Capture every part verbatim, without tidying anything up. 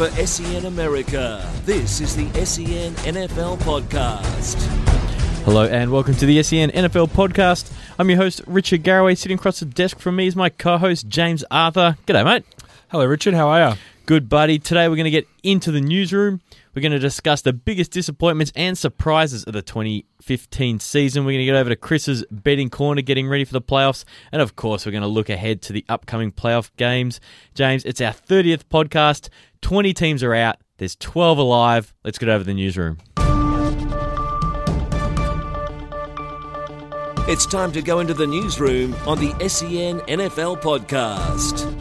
for S E N America. This is the S E N N F L Podcast. Hello and welcome to the S E N N F L Podcast. I'm your host, Richard Garraway. Sitting across the desk from me is my co-host, James Arthur. G'day, mate. Hello, Richard. How are you? Good, buddy. Today we're going to get into the newsroom. We're going to discuss the biggest disappointments and surprises of the twenty fifteen season. We're going to get over to Chris's betting corner, getting ready for the playoffs. And, of course, we're going to look ahead to the upcoming playoff games. James, it's our thirtieth podcast. twenty teams are out. There's twelve alive. Let's get over to the newsroom. It's time to go into the newsroom on the S E N N F L Podcast.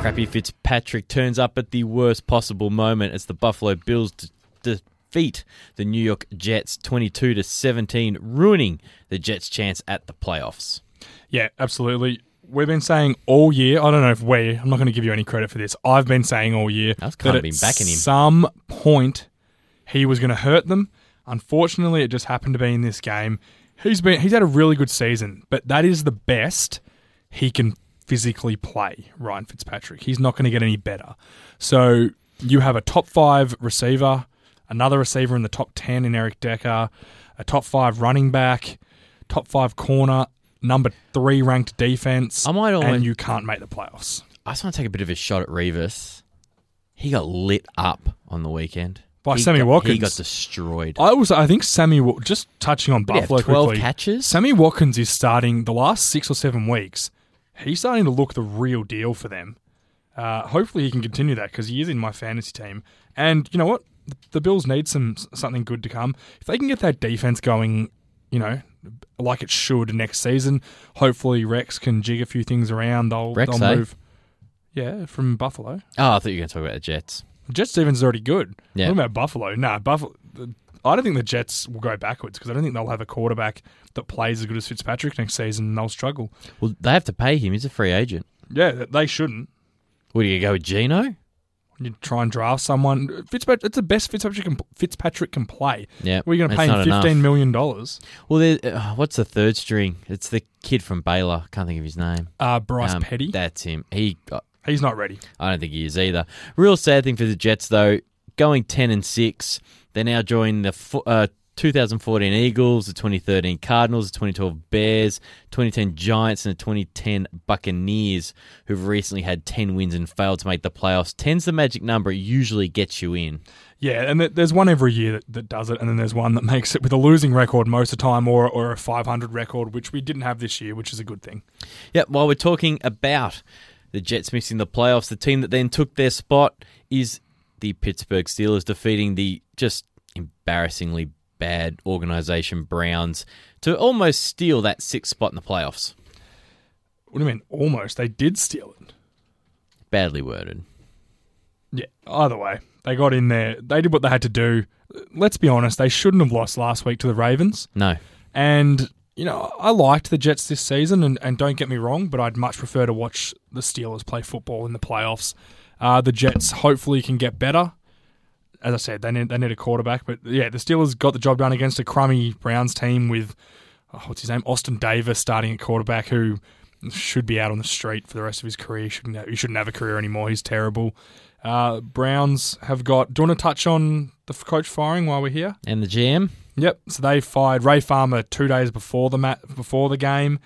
Crappy Fitzpatrick turns up at the worst possible moment as the Buffalo Bills d- defeat the New York Jets twenty-two to seventeen, ruining the Jets' chance at the playoffs. Yeah, absolutely. We've been saying all year, I don't know if we, I'm not going to give you any credit for this, I've been saying all year that at some point he was going to hurt them. Unfortunately, it just happened to be in this game. He's been he's had a really good season, but that is the best he can physically play, Ryan Fitzpatrick. He's not going to get any better. So you have a top five receiver, another receiver in the top ten in Eric Decker, a top five running back, top five corner, number three ranked defense, I might almost, and you can't make the playoffs. I just want to take a bit of a shot at Revis. He got lit up on the weekend. By he Sammy got, Watkins. He got destroyed. I was, I think Sammy, just touching on Buffalo yeah, twelve quickly, catches? Sammy Watkins is starting the last six or seven weeks. He's starting to look the real deal for them. Uh, hopefully he can continue that because he is in my fantasy team. And you know what? The Bills need some something good to come. If they can get that defense going, you know, like it should next season, hopefully Rex can jig a few things around. They'll, Rex, they'll eh? move. Yeah, from Buffalo. Oh, I thought you were going to talk about the Jets. Jets' defense is already good. Yeah. What about Buffalo? Nah, Buffalo. I don't think the Jets will go backwards because I don't think they'll have a quarterback that plays as good as Fitzpatrick next season and they'll struggle. Well, they have to pay him. He's a free agent. Yeah, they shouldn't. What, do you go with Geno? You try and draft someone. Fitzpatrick, it's the best Fitzpatrick can, Fitzpatrick can play. Yeah, we're going to pay him fifteen million dollars. Well, uh, what's the third string? It's the kid from Baylor. I can't think of his name. Uh, Bryce um, Petty. That's him. He got... He's not ready. I don't think he is either. Real sad thing for the Jets, though, going ten and six, they now join the uh, two thousand fourteen Eagles, the twenty thirteen Cardinals, the twenty twelve Bears, twenty ten Giants, and the twenty ten Buccaneers, who've recently had ten wins and failed to make the playoffs. ten's the magic number. It usually gets you in. Yeah, and there's one every year that, that does it, and then there's one that makes it with a losing record most of the time or or a five hundred record, which we didn't have this year, which is a good thing. Yeah, while we're talking about the Jets missing the playoffs, the team that then took their spot is the Pittsburgh Steelers, defeating the just embarrassingly bad organization Browns to almost steal that sixth spot in the playoffs. What do you mean almost? They did steal it. Badly worded. Yeah, either way. They got in there. They did what they had to do. Let's be honest, they shouldn't have lost last week to the Ravens. No. And you know, I liked the Jets this season, and, and don't get me wrong, but I'd much prefer to watch the Steelers play football in the playoffs. Uh, the Jets hopefully can get better. As I said, they need, they need a quarterback. But, yeah, the Steelers got the job done against a crummy Browns team with, oh, what's his name, Austin Davis starting at quarterback, who should be out on the street for the rest of his career. He shouldn't have, he shouldn't have a career anymore. He's terrible. Uh, Browns have got – do you want to touch on the coach firing while we're here? And the G M? Yep, so they fired Ray Farmer two days before the mat, before the game,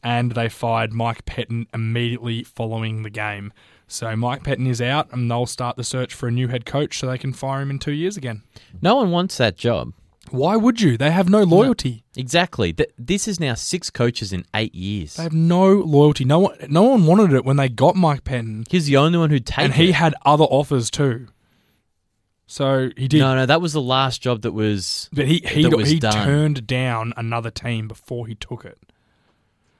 and they fired Mike Pettine immediately following the game. So Mike Pettine is out, and they'll start the search for a new head coach so they can fire him in two years again. No one wants that job. Why would you? They have no loyalty. No, exactly. This is now six coaches in eight years. They have no loyalty. No one, no one wanted it when they got Mike Pettine. He's the only one who'd take it. And he it. had other offers too. So he did. No, no, that was the last job that was. But he he, got, he turned down another team before he took it.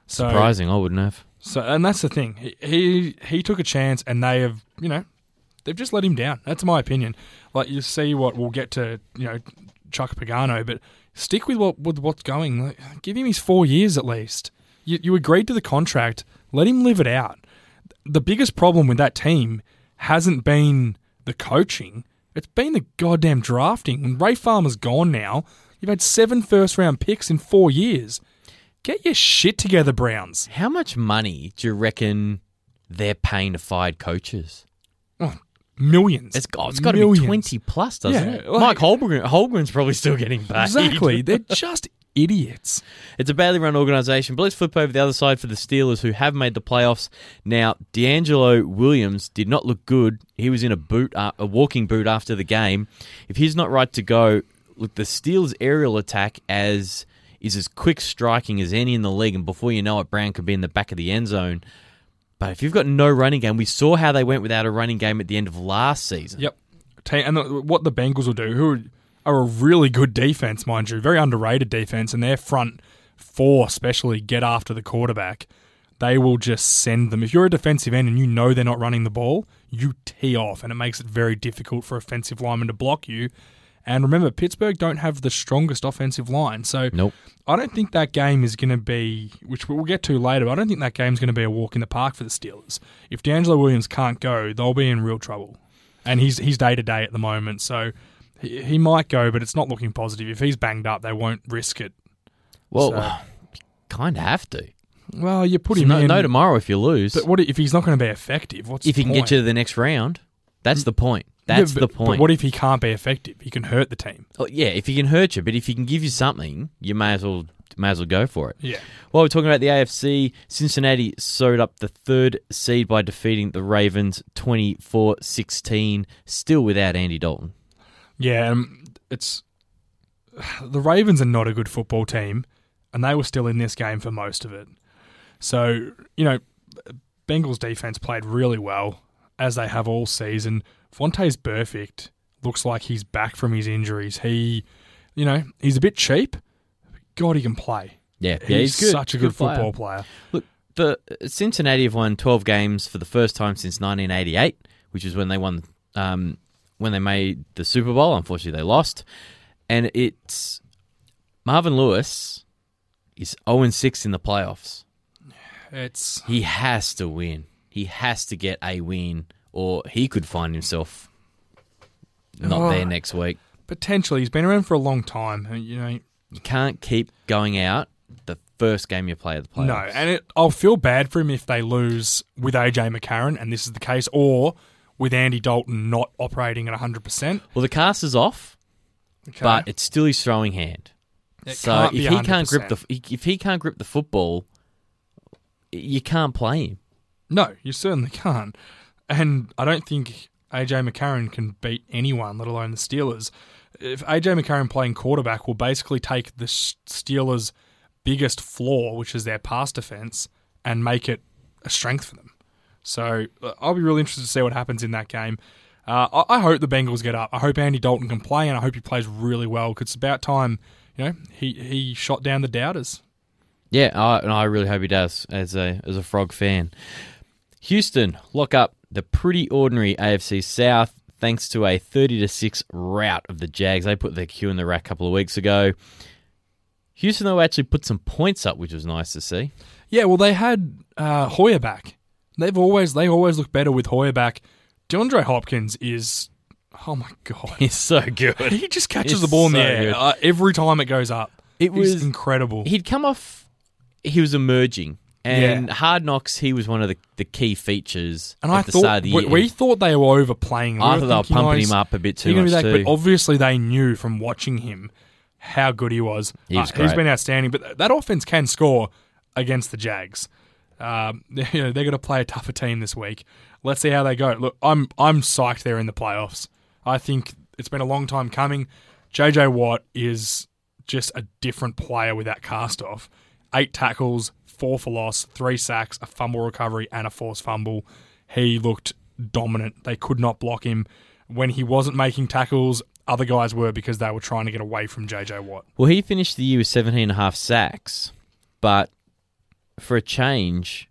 So, surprising, I wouldn't have. So, and that's the thing. He, he he took a chance, and they have, you know, they've just let him down. That's my opinion. Like you see what we'll get to, you know, Chuck Pagano, but stick with what with what's going. Like, give him his four years at least. You you agreed to the contract. Let him live it out. The biggest problem with that team hasn't been the coaching. It's been the goddamn drafting. When Ray Farmer's gone now, you've had seven first-round picks in four years. Get your shit together, Browns. How much money do you reckon they're paying to fired coaches? Oh, millions. It's got, it's got to be twenty plus, doesn't yeah, it? Like, Mike Holmgren, Holmgren's probably still getting paid. Exactly. They're just idiots. It's a badly run organisation. But let's flip over the other side for the Steelers, who have made the playoffs. Now, D'Angelo Williams did not look good. He was in a boot, uh, a walking boot after the game. If he's not right to go, look, the Steelers' aerial attack as is as quick striking as any in the league, and before you know it, Brown could be in the back of the end zone. But if you've got no running game, we saw how they went without a running game at the end of last season. Yep. And the, what the Bengals will do, who are, are a really good defense, mind you, very underrated defense, and their front four especially get after the quarterback. They will just send them. If you're a defensive end and you know they're not running the ball, you tee off, and it makes it very difficult for offensive linemen to block you. And remember, Pittsburgh don't have the strongest offensive line. So nope. I don't think that game is going to be, which we'll get to later, but I don't think that game is going to be a walk in the park for the Steelers. If D'Angelo Williams can't go, they'll be in real trouble. And he's he's day-to-day at the moment, so he, he might go, but it's not looking positive. If he's banged up, they won't risk it. Well, so. well you kind of have to. Well, you put so him no, in. No tomorrow if you lose. But what if he's not going to be effective? What's if he can point? Get you to the next round, that's the point. That's yeah, but, the point. But what if he can't be effective? He can hurt the team. Oh, yeah, if he can hurt you, but if he can give you something, you may as well may as well go for it. Yeah. While we're talking about the A F C, Cincinnati sewed up the third seed by defeating the Ravens twenty-four sixteen, still without Andy Dalton. Yeah, um, it's the Ravens are not a good football team, and they were still in this game for most of it. So, you know, Bengals defense played really well, as they have all season. Vontae's perfect. Looks like he's back from his injuries. He, you know, he's a bit cheap. But God, he can play. Yeah, he's, yeah, he's good. such a good, good player. football player. Look, the Cincinnati have won twelve games for the first time since nineteen eighty-eight, which is when they won, um, when they made the Super Bowl. Unfortunately, they lost. And it's Marvin Lewis is oh and six in the playoffs. It's he has to win. He has to get a win, or he could find himself not oh, there next week. Potentially. He's been around for a long time. You know, you can't keep going out the first game you play at the playoffs. No, and it, I'll feel bad for him if they lose with A J McCarron, and this is the case, or with Andy Dalton not operating at one hundred percent. Well, the cast is off, okay, but it's still his throwing hand. It so if he can't grip the if he can't grip the football, you can't play him. No, you certainly can't. And I don't think A J McCarron can beat anyone, let alone the Steelers. If A J McCarron playing quarterback will basically take the Steelers' biggest flaw, which is their pass defense, and make it a strength for them. So I'll be really interested to see what happens in that game. Uh, I hope the Bengals get up. I hope Andy Dalton can play, and I hope he plays really well, because it's about time. You know, he, he shot down the doubters. Yeah, I, and I really hope he does as a as a Frog fan. Houston lock up the pretty ordinary A F C South thanks to a thirty to six rout of the Jags. They put their Q in the rack a couple of weeks ago. Houston, though, actually put some points up, which was nice to see. Yeah, well, they had uh, Hoyer back. They've always they always look better with Hoyer back. DeAndre Hopkins is, oh my God, he's so good. He just catches he's the ball in so the air uh, every time it goes up. It he's was incredible. He'd come off. He was emerging. And yeah. Hard Knocks, he was one of the, the key features and at I the thought, start of the year. We, we thought they were overplaying. We I were thought they were pumping him up a bit too much that, too. But obviously they knew from watching him how good he was. He was uh, he's been outstanding. But that offense can score against the Jags. Um, you know, they're going to play a tougher team this week. Let's see how they go. Look, I'm I'm psyched they're in the playoffs. I think it's been a long time coming. J J Watt is just a different player with that cast-off. Eight tackles, four for loss, three sacks, a fumble recovery, and a forced fumble. He looked dominant. They could not block him. When he wasn't making tackles, other guys were because they were trying to get away from J J Watt. Well, he finished the year with seventeen and a half sacks, but for a change,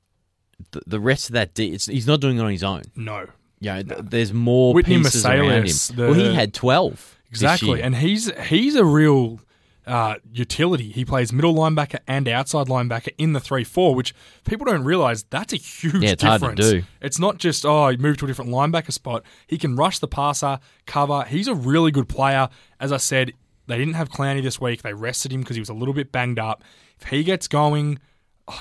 the, the rest of that, de- it's, he's not doing it on his own. No. Yeah, you know, no. th- There's more Whitney pieces Marsalis, around him. The, well, he had twelve. Exactly, and he's he's a real... Uh, utility. He plays middle linebacker and outside linebacker in the three four, which people don't realise that's a huge yeah, it's difference. Hard to do. It's not just, oh, he moved to a different linebacker spot. He can rush the passer, cover. He's a really good player. As I said, they didn't have Clowney this week. They rested him because he was a little bit banged up. If he gets going,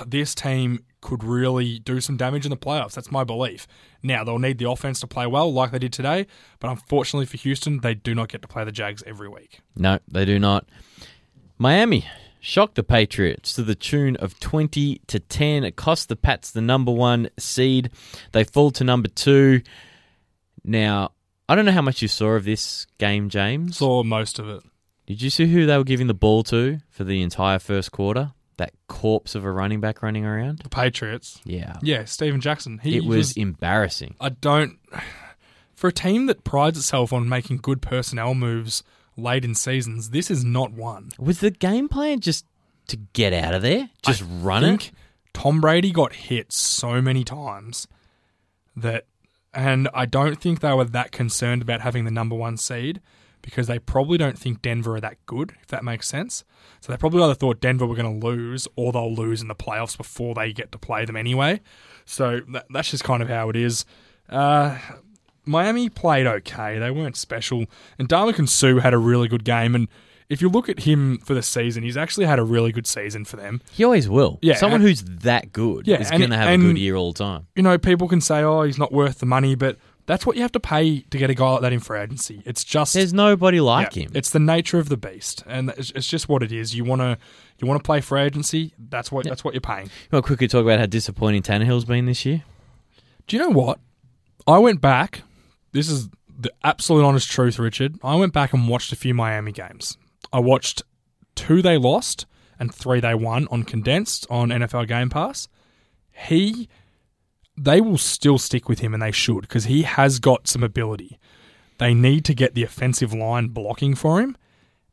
this team could really do some damage in the playoffs. That's my belief. Now, they'll need the offense to play well like they did today, but unfortunately for Houston, they do not get to play the Jags every week. No, they do not. Miami shocked the Patriots to the tune of twenty to ten. It cost the Pats the number one seed. They fall to number two. Now, I don't know how much you saw of this game, James. Saw most of it. Did you see who they were giving the ball to for the entire first quarter? That corpse of a running back running around? The Patriots. Yeah. Yeah, Steven Jackson. He, it was, was embarrassing. I don't... For a team that prides itself on making good personnel moves late in seasons, this is not one. Was the game plan just to get out of there? Just I run it? Tom Brady got hit so many times that... And I don't think they were that concerned about having the number one seed, because they probably don't think Denver are that good, if that makes sense. So they probably either thought Denver were going to lose, or they'll lose in the playoffs before they get to play them anyway. So that, that's just kind of how it is. Uh, Miami played okay. They weren't special. And Ndamukong Suh had a really good game. And if you look at him for the season, he's actually had a really good season for them. He always will. Yeah, Someone and, who's that good yeah, is going to have and, a good year all the time. You know, people can say, oh, he's not worth the money, but... That's what you have to pay to get a guy like that in free agency. It's just there's nobody like yeah, him. It's the nature of the beast, and it's just what it is. You want to you want to play free agency. That's what yeah. that's what you're paying. You want to quickly talk about how disappointing Tannehill's been this year? Do you know what? I went back. This is the absolute honest truth, Richard. I went back and watched a few Miami games. I watched two they lost and three they won on condensed on N F L Game Pass. He. They will still stick with him, and they should, because he has got some ability. They need to get the offensive line blocking for him,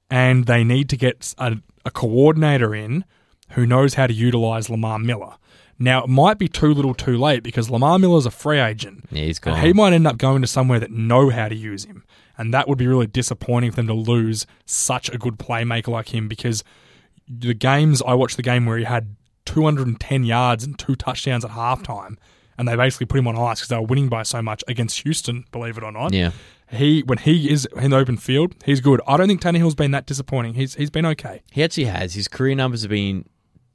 and they need to get a, a coordinator in who knows how to utilize Lamar Miller. Now, it might be too little too late, because Lamar Miller's a free agent. Yeah, he's gone. And he might end up going to somewhere that know how to use him, and that would be really disappointing for them to lose such a good playmaker like him, because the games, I watched the game where he had two hundred ten yards and two touchdowns at halftime, and they basically put him on ice because they were winning by so much against Houston, believe it or not. Yeah. He when he is in the open field, he's good. I don't think Tannehill's been that disappointing. He's he's been okay. He actually has. His career numbers have been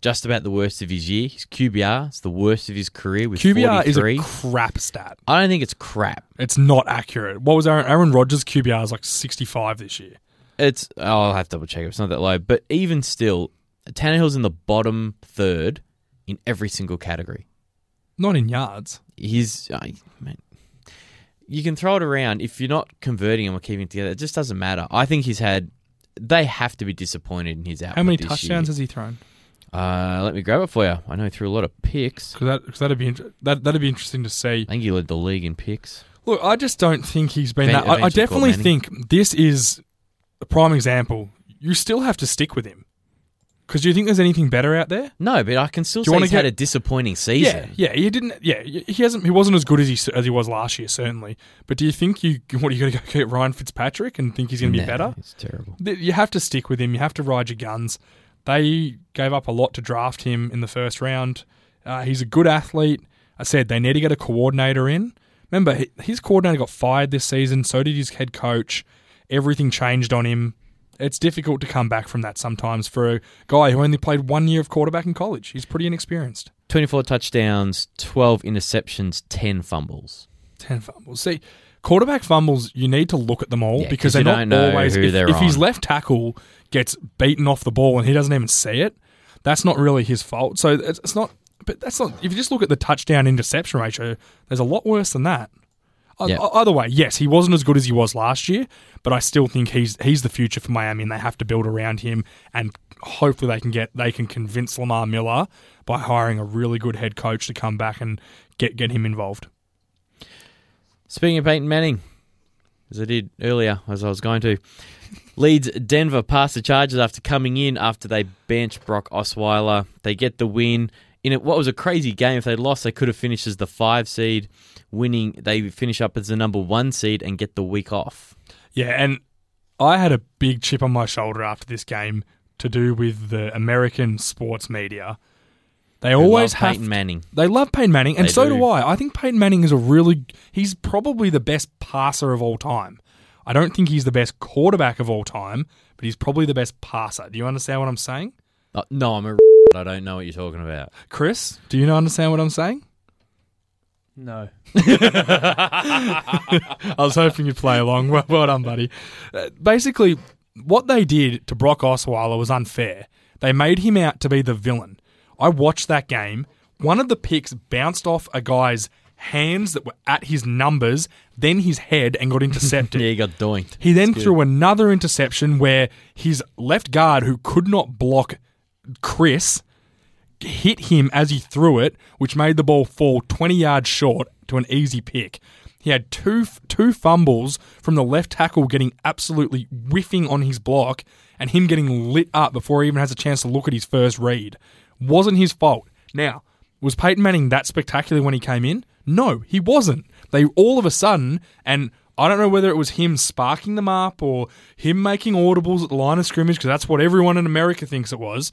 just about the worst of his year. His Q B R is the worst of his career with Q B R forty-three. Is a crap stat. I don't think it's crap. It's not accurate. What was Aaron, Aaron Rodgers' Q B R is like sixty-five this year. It's oh, I'll have to double check. It's not that low, but even still, Tannehill's in the bottom third in every single category. Not in yards. He's, oh, man. You can throw it around. If you're not converting him or keeping it together, it just doesn't matter. I think he's had, they have to be disappointed in his output. How many this touchdowns year. has he thrown? Uh, let me grab it for you. I know he threw a lot of picks. Because that, cause that'd, be inter- that, that'd be interesting to see. I think he led the league in picks. Look, I just don't think he's been Ven- that. I, I definitely think this is a prime example. You still have to stick with him. Because do you think there's anything better out there? No, but I can still say he's get, had a disappointing season. Yeah, yeah, he didn't. Yeah, he hasn't. He wasn't as good as he as he was last year, certainly. But do you think you what are you going to go get Ryan Fitzpatrick and think he's going to be nah, better? It's terrible. You have to stick with him. You have to ride your guns. They gave up a lot to draft him in the first round. Uh, he's a good athlete. I said they need to get a coordinator in. Remember, his coordinator got fired this season. So did his head coach. Everything changed on him. It's difficult to come back from that sometimes for a guy who only played one year of quarterback in college. He's pretty inexperienced. twenty-four touchdowns, twelve interceptions, ten fumbles. ten fumbles. See, quarterback fumbles, you need to look at them all yeah, because they're not always... If, they're if his left tackle gets beaten off the ball and he doesn't even see it, that's not really his fault. So it's, it's not... But that's not... If you just look at the touchdown-interception ratio, there's a lot worse than that. Yep. Either way, yes, he wasn't as good as he was last year, but I still think he's he's the future for Miami, and they have to build around him. And hopefully, they can get they can convince Lamar Miller by hiring a really good head coach to come back and get get him involved. Speaking of Peyton Manning, as I did earlier, as I was going to, leads Denver past the Chargers after coming in after they bench Brock Osweiler. They get the win. In what was a crazy game, if they lost, they could have finished as the five seed, winning. They finish up as the number one seed and get the week off. Yeah, and I had a big chip on my shoulder after this game to do with the American sports media. They, they always love have Peyton Manning. To, they love Peyton Manning, and they so do. do I. I think Peyton Manning is a really... He's probably the best passer of all time. I don't think he's the best quarterback of all time, but he's probably the best passer. Do you understand what I'm saying? Uh, no, I'm a r- I don't know what you're talking about. Chris, do you not understand what I'm saying? No. I was hoping you'd play along. Well, well done, buddy. Uh, basically, what they did to Brock Osweiler was unfair. They made him out to be the villain. I watched that game. One of the picks bounced off a guy's hands that were at his numbers, then his head, and got intercepted. Yeah, he got doinked. He then That's threw good. another interception where his left guard, who could not block Chris, hit him as he threw it, which made the ball fall twenty yards short to an easy pick. He had two two fumbles from the left tackle getting absolutely whiffing on his block and him getting lit up before he even has a chance to look at his first read. Wasn't his fault. Now, was Peyton Manning that spectacular when he came in? No, he wasn't. They all of a sudden, and I don't know whether it was him sparking them up or him making audibles at the line of scrimmage, because that's what everyone in America thinks it was.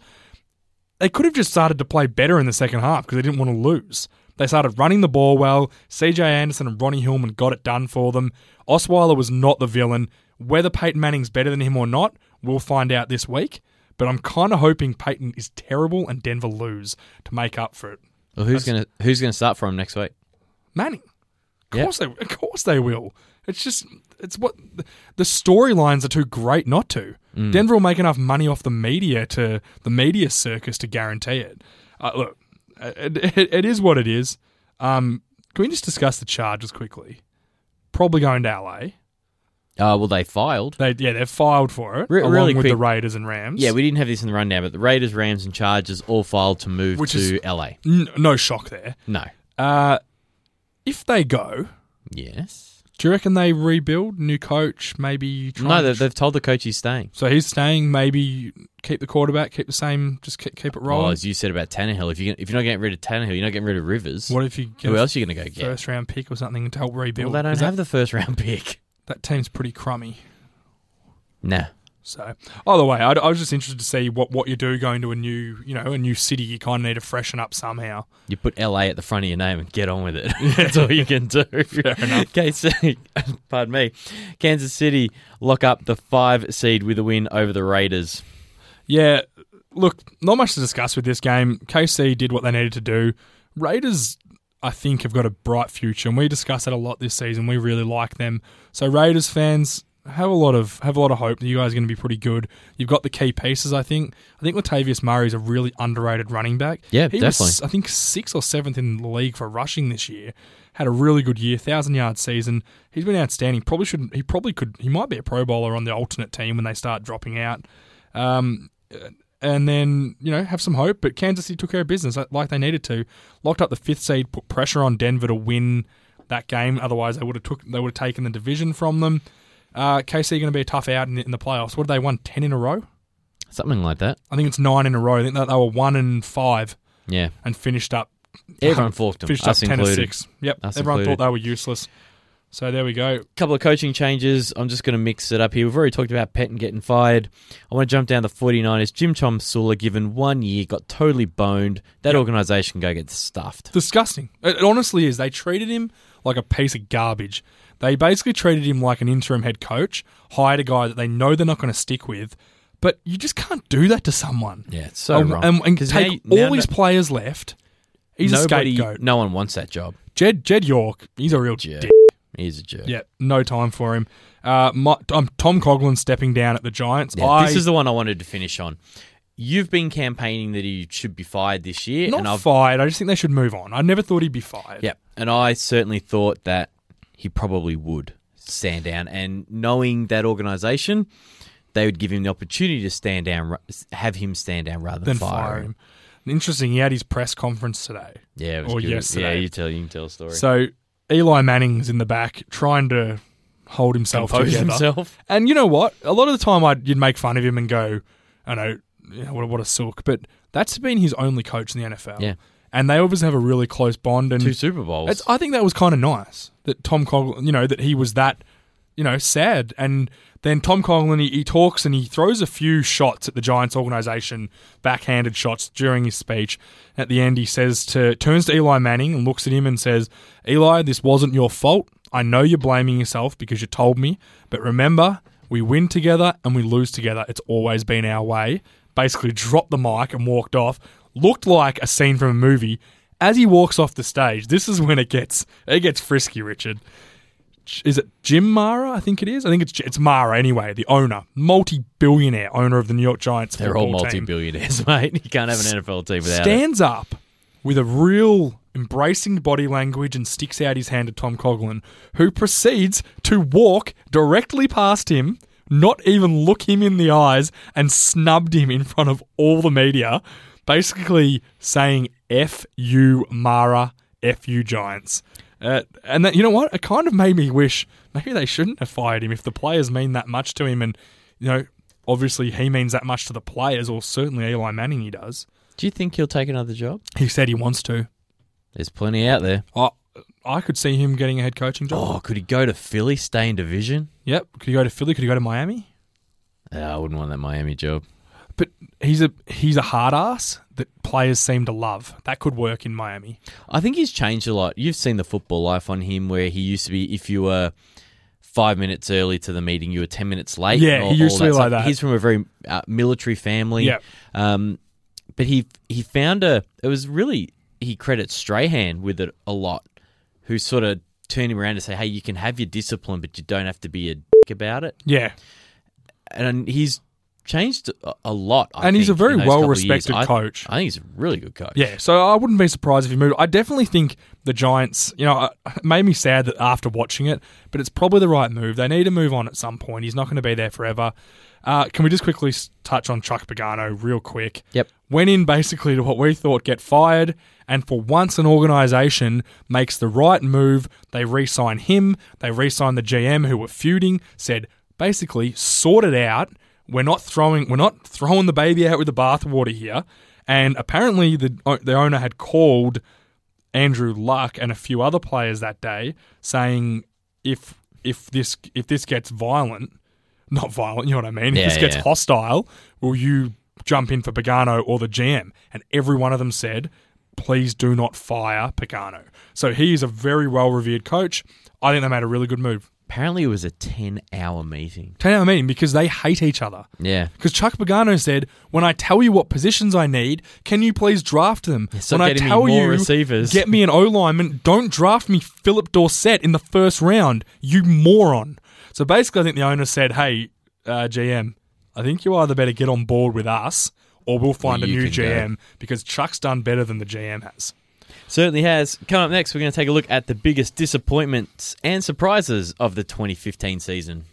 They could have just started to play better in the second half because they didn't want to lose. They started running the ball well. C J Anderson and Ronnie Hillman got it done for them. Osweiler was not the villain. Whether Peyton Manning's better than him or not, we'll find out this week. But I'm kind of hoping Peyton is terrible and Denver lose to make up for it. Well, who's going to who's going to start for him next week? Manning. Of course, yep. they, of course they will. It's just, it's what, the storylines are too great not to. Mm. Denver will make enough money off the media to, the media circus to guarantee it. Uh, look, it, it, it is what it is. Um, can we just discuss the charges quickly? Probably going to L A. Uh, well, they filed. They, yeah, they've filed for it, Re- along really with quick. the Raiders and Rams. Yeah, we didn't have this in the rundown, but the Raiders, Rams, and Chargers all filed to move Which to is, L A. N- no shock there. No. Uh, if they go... Yes. Do you reckon they rebuild, new coach, maybe... No, they've, they've told the coach he's staying. So he's staying, maybe keep the quarterback, keep the same, just keep, keep it rolling? Well, as you said about Tannehill, if, you, if you're not getting rid of Tannehill, you're not getting rid of Rivers. What if you get Who else are you going to go get? First-round pick or something to help rebuild? Well, they don't Is have that, the first-round pick. That team's pretty crummy. Nah. So, either way, I, I was just interested to see what, what you do going to a new, you know, a new city. You kind of need to freshen up somehow. You put L A at the front of your name and get on with it. That's all you can do. Fair enough. K C, pardon me. Kansas City lock up the five seed with a win over the Raiders. Yeah, look, not much to discuss with this game. K C did what they needed to do. Raiders, I think, have got a bright future, and we discuss that a lot this season. We really like them. So, Raiders fans, Have a lot of have a lot of hope that you guys are going to be pretty good. You've got the key pieces, I think. I think Latavius Murray's a really underrated running back. Yeah, he definitely. Was, I think, sixth or seventh in the league for rushing this year. Had a really good year, one thousand yard season. He's been outstanding. Probably should. He probably could. He might be a Pro Bowler on the alternate team when they start dropping out. Um, and then, you know, have some hope. But Kansas City took care of business like they needed to. Locked up the fifth seed, put pressure on Denver to win that game. Otherwise, they would have took they would have taken the division from them. Uh, K C are going to be a tough out in the, in the playoffs. What did they won? Ten in a row? Something like that. I think it's nine in a row. I think that they were one and five. Yeah. And finished up. Everyone forked them. Finished us up ten included. And six. Yep. Us Everyone included. Thought they were useless. So there we go. Couple of coaching changes. I'm just going to mix it up here. We've already talked about Pettine getting fired. I want to jump down to the 49ers. Jim Tomsula, given one year, got totally boned. That yep. organisation go get stuffed. Disgusting. It honestly is. They treated him like a piece of garbage. They basically treated him like an interim head coach, hired a guy that they know they're not going to stick with, but you just can't do that to someone. Yeah, it's so um, wrong. And, and take now, all now his no, players left. He's nobody, a scapegoat. No one wants that job. Jed Jed York, he's a real jerk. Dick. He's a jerk. Yeah, no time for him. Uh, my, um, Tom Coughlin stepping down at the Giants. Yeah, I, this is the one I wanted to finish on. You've been campaigning that he should be fired this year. Not and I've, fired. I just think they should move on. I never thought he'd be fired. Yeah, and I certainly thought that he probably would stand down. And knowing that organisation, they would give him the opportunity to stand down, have him stand down rather than, than fire, fire him. him. Interesting, he had his press conference today. Yeah, it was or good. yesterday. Yeah, you, tell, you can tell a story. So Eli Manning's in the back trying to hold himself Compose together. Himself. And you know what? A lot of the time I'd, you'd make fun of him and go, I know, you know what, what a sook. But that's been his only coach in the N F L. Yeah. And they obviously have a really close bond. And two Super Bowls. It's, I think that was kind of nice that Tom Coughlin, you know, that he was that, you know, sad. And then Tom Coughlin, he, he talks and he throws a few shots at the Giants organization, backhanded shots during his speech. At the end, he says to, turns to Eli Manning and looks at him and says, Eli, this wasn't your fault. I know you're blaming yourself because you told me. But remember, we win together and we lose together. It's always been our way. basically dropped the mic and walked off. Looked like a scene from a movie. As he walks off the stage, this is when it gets it gets frisky, Richard. Is it Jim Mara? I think it is. I think it's it's Mara anyway, the owner. Multi-billionaire owner of the New York Giants football team. They're all multi-billionaires, mate. You can't have an N F L team without it. Stands up with a real embracing body language and sticks out his hand to Tom Coughlin, who proceeds to walk directly past him, not even look him in the eyes, and snubbed him in front of all the media, basically saying, F you, Mara, F you, Giants. Uh, and that, you know what? It kind of made me wish maybe they shouldn't have fired him if the players mean that much to him. And, you know, obviously he means that much to the players, or certainly Eli Manning he does. Do you think he'll take another job? He said he wants to. There's plenty out there. I, I could see him getting a head coaching job. Oh, could he go to Philly, stay in division? Yep. Could he go to Philly? Could he go to Miami? Uh, I wouldn't want that Miami job. But he's a he's a hard ass that players seem to love. That could work in Miami. I think he's changed a lot. You've seen the football life on him where he used to be, if you were five minutes early to the meeting, you were ten minutes late. Yeah, all, he used to be like that. He's from a very uh, military family. Yeah. Um, but he he found a... It was really... He credits Strahan with it a lot, who sort of turned him around to say, hey, you can have your discipline, but you don't have to be a dick about it. Yeah. And he's... Changed a lot, I and think, he's a very well-respected coach. I, I think he's a really good coach. Yeah, so I wouldn't be surprised if he moved. I definitely think the Giants, you know, it made me sad that after watching it, but it's probably the right move. They need to move on at some point. He's not going to be there forever. Uh, can we just quickly touch on Chuck Pagano real quick? Yep. Went in basically to what we thought get fired, and for once an organisation makes the right move. They re-sign him. They re-sign the G M who were feuding, said basically sort it out. We're not throwing we're not throwing the baby out with the bathwater here. And apparently the the owner had called Andrew Luck and a few other players that day saying if if this if this gets violent, not violent, you know what I mean? Yeah, if this yeah. gets hostile, will you jump in for Pagano or the G M? And every one of them said, please do not fire Pagano. So he is a very well-revered coach. I think they made a really good move. Apparently it was a ten-hour meeting. ten-hour meeting because they hate each other. Yeah. Because Chuck Pagano said, when I tell you what positions I need, can you please draft them? Yeah, so when I tell you, receivers. Get me an O-lineman, don't draft me Philip Dorsett in the first round, you moron. So basically I think the owner said, hey, uh, G M, I think you either better get on board with us or we'll find well, a new G M go. Because Chuck's done better than the G M has. Certainly has. Coming up next, we're going to take a look at the biggest disappointments and surprises of the twenty fifteen season.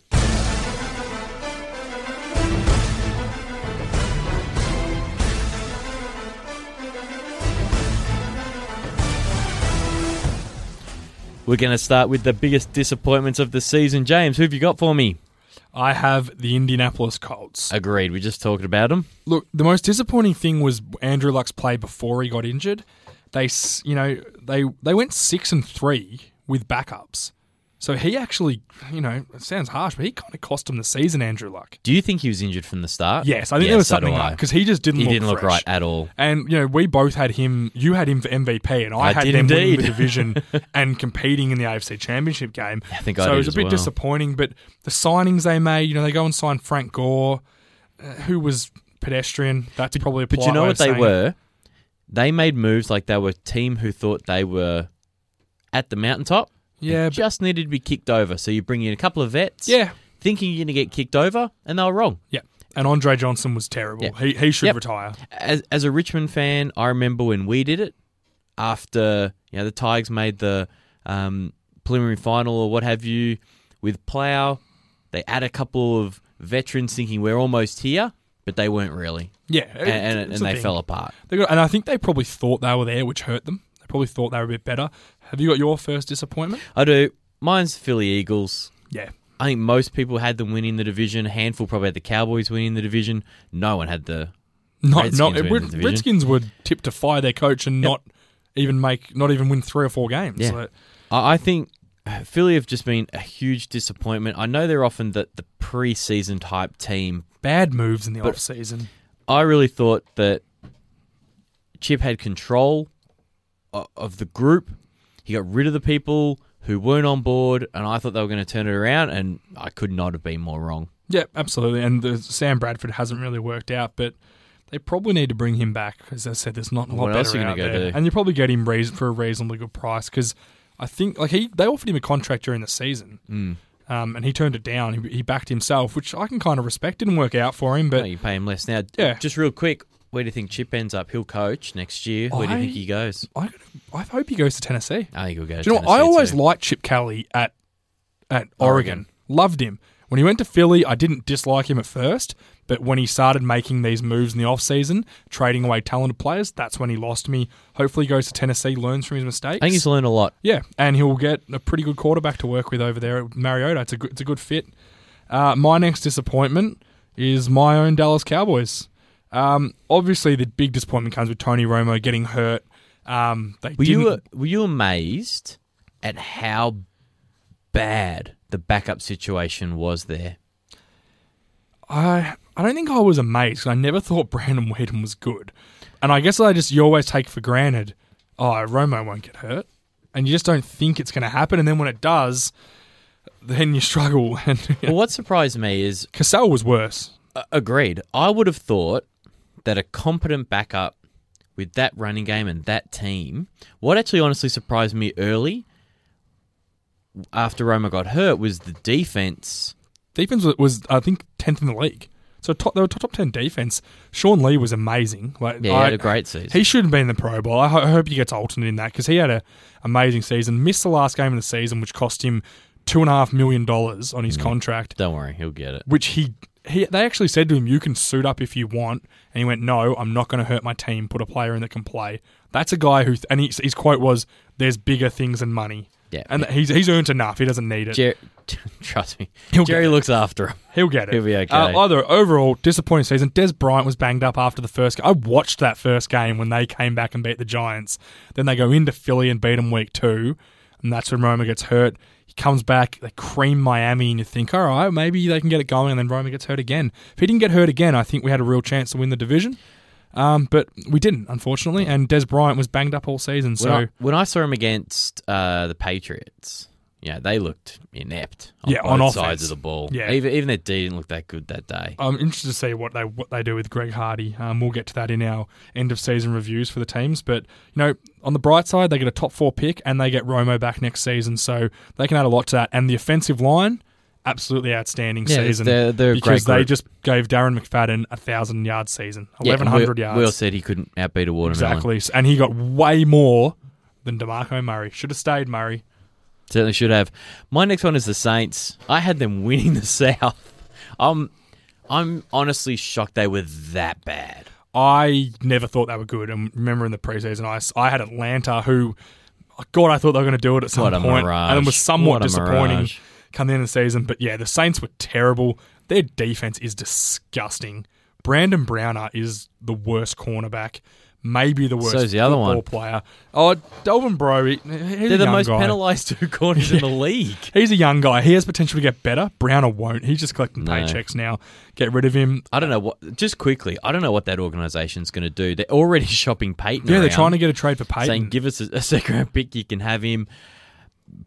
We're going to start with the biggest disappointments of the season. James, who have you got for me? I have the Indianapolis Colts. Agreed. We just talked about them. Look, the most disappointing thing was Andrew Luck's play before he got injured. They, you know, they they went six and three with backups, so he actually, you know, it sounds harsh, but he kind of cost him the season. Andrew Luck. Do you think he was injured from the start? Yes, I think yes, there was so something up because he just didn't. He look didn't fresh. look right at all. And you know, we both had him. You had him for M V P, and I, I had him winning the division and competing in the A F C Championship game. I think I so. Did it was as a bit well. disappointing, but the signings they made, you know, they go and sign Frank Gore, uh, who was pedestrian. That's but, probably a polite but you know way what they were. It. They made moves like they were a team who thought they were at the mountaintop. Yeah, but just needed to be kicked over. So you bring in a couple of vets yeah. thinking you're going to get kicked over, and they were wrong. Yeah, and Andre Johnson was terrible. Yeah. He he should yep. retire. As as a Richmond fan, I remember when we did it after you know the Tigers made the um, preliminary final or what have you with Plough. They add a couple of veterans thinking we're almost here. But they weren't really. Yeah. And, and, and they thing. fell apart. They got, and I think they probably thought they were there, which hurt them. They probably thought they were a bit better. Have you got your first disappointment? I do. Mine's Philly Eagles. Yeah. I think most people had them winning the division. A handful probably had the Cowboys winning the division. No one had the not, Redskins not, winning the division. Redskins were tipped to fire their coach and yep. not even make, not even win three or four games. Yeah. So. I think Philly have just been a huge disappointment. I know they're often the, the preseason type team. Bad moves in the but offseason. I really thought that Chip had control of the group. He got rid of the people who weren't on board, and I thought they were going to turn it around, and I could not have been more wrong. Yeah, absolutely. And the Sam Bradford hasn't really worked out, but They probably need to bring him back because, as I said, there's not a lot what better out go there. Do? And you're probably getting him for a reasonably good price because I think like he they offered him a contract during the season, mm. um, and he turned it down. He, he backed himself, which I can kind of respect. Didn't work out for him, but no, you pay him less now. Yeah. Just real quick, where do you think Chip ends up? He'll coach next year. Where I, do you think he goes? I, I hope he goes to Tennessee. I think he'll go. To do you know? Tennessee I always too. liked Chip Kelly at at Oregon. Oregon. Loved him. When he went to Philly, I didn't dislike him at first, but when he started making these moves in the offseason, trading away talented players, that's when he lost me. Hopefully he goes to Tennessee, learns from his mistakes. I think he's learned a lot. Yeah, and he'll get a pretty good quarterback to work with over there at Mariota. It's a good, it's a good fit. Uh, my next disappointment is my own Dallas Cowboys. Um, obviously, the big disappointment comes with Tony Romo getting hurt. Um, they were, you, were you amazed at how bad the backup situation was there? I I don't think I was amazed. I never thought Brandon Weeden was good. And I guess I just you always take for granted, oh, Romo won't get hurt. And you just don't think it's going to happen. And then when it does, then you struggle. And, you well, know. What surprised me is... Cassell was worse. Uh, agreed. I would have thought that a competent backup with that running game and that team, what actually honestly surprised me early after Roma got hurt was the defense. Defense was, was I think, tenth in the league. So top, they were top, top ten defense. Sean Lee was amazing. Like, yeah, he I, had a great season. He should have been in the Pro Bowl. I, ho- I hope he gets alternate in that because he had an amazing season. Missed the last game of the season, which cost him two point five million dollars on his mm. contract. Don't worry, he'll get it. Which he, he, they actually said to him, you can suit up if you want. And he went, no, I'm not going to hurt my team. Put a player in that can play. That's a guy who, and he, his quote was, there's bigger things than money. Yeah, and he's he's earned enough. He doesn't need it. Jer- Trust me. He'll Jerry looks after him. He'll get it. He'll be okay. Uh, either overall, disappointing season. Des Bryant was banged up after the first game. I watched that first game when they came back and beat the Giants. Then they go into Philly and beat them week two, and that's when Romo gets hurt. He comes back, they cream Miami, and you think, all right, maybe they can get it going, and then Romo gets hurt again. If he didn't get hurt again, I think we had a real chance to win the division. Um, but we didn't, unfortunately, and Des Bryant was banged up all season. So when I, when I saw him against uh, the Patriots, yeah, they looked inept on yeah, both on offense. Sides of the ball. Yeah. Even, even their D didn't look that good that day. I'm interested to see what they what they do with Greg Hardy. Um, we'll get to that in our end-of-season reviews for the teams. But, you know, on the bright side, they get a top-four pick, and they get Romo back next season. So they can add a lot to that. And the offensive line... Absolutely outstanding yeah, season they're, they're because they just gave Darren McFadden a thousand yard season, eleven hundred yeah, yards. Will said he couldn't outbeat a watermelon. Exactly, and he got way more than DeMarco Murray. Should have stayed Murray. Certainly should have. My next one is the Saints. I had them winning the South. I'm, I'm honestly shocked they were that bad. I never thought they were good. And remember in the preseason, I I had Atlanta, who, God, I thought they were going to do it at some what a point, mirage. And it was somewhat disappointing. Mirage. Come the end of the season, but yeah, the Saints were terrible. Their defense is disgusting. Brandon Browner is the worst cornerback, maybe the worst so the other football one. Player. Oh, Dalvin Bro, he, he's they're the most guy. Penalized two corners yeah. in the league. He's a young guy. He has potential to get better. Browner won't. He's just collecting no. paychecks now. Get rid of him. I don't know what. Just quickly, I don't know what that organization's going to do. They're already shopping Peyton. Yeah, around, they're trying to get a trade for Peyton. Saying, give us a, a second round pick. You can have him.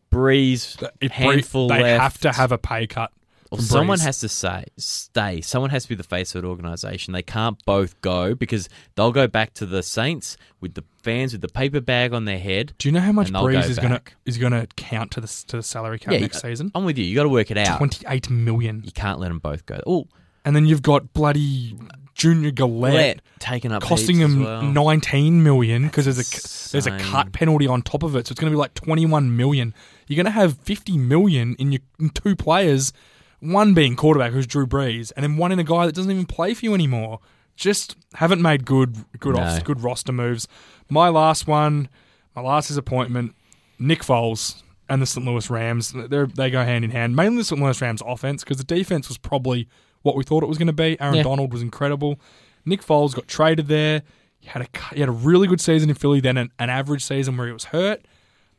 Breeze, if handful Breeze, they left. Have to have a pay cut. Someone has to say, stay. Someone has to be the face of an organisation. They can't both go because they'll go back to the Saints with the fans with the paper bag on their head. Do you know how much Breeze is going is going to count to the to the salary cap yeah, next you, season? I'm with you. You got to work it out. twenty-eight million dollars. You can't let them both go. Oh, and then you've got bloody Junior Gallette, Gallette taking up costing him well. nineteen million dollars because there's a there's a cut penalty on top of it, so it's going to be like twenty-one million dollars. You're going to have fifty million dollars in your in two players, one being quarterback, who's Drew Brees, and then one in a guy that doesn't even play for you anymore. Just haven't made good good no. off, good roster moves. My last one, my last disappointment, Nick Foles and the Saint Louis Rams. They're, they go hand in hand, mainly the Saint Louis Rams offense because the defense was probably what we thought it was going to be. Aaron yeah. Donald was incredible. Nick Foles got traded there. He had a he had a really good season in Philly, then an, an average season where he was hurt.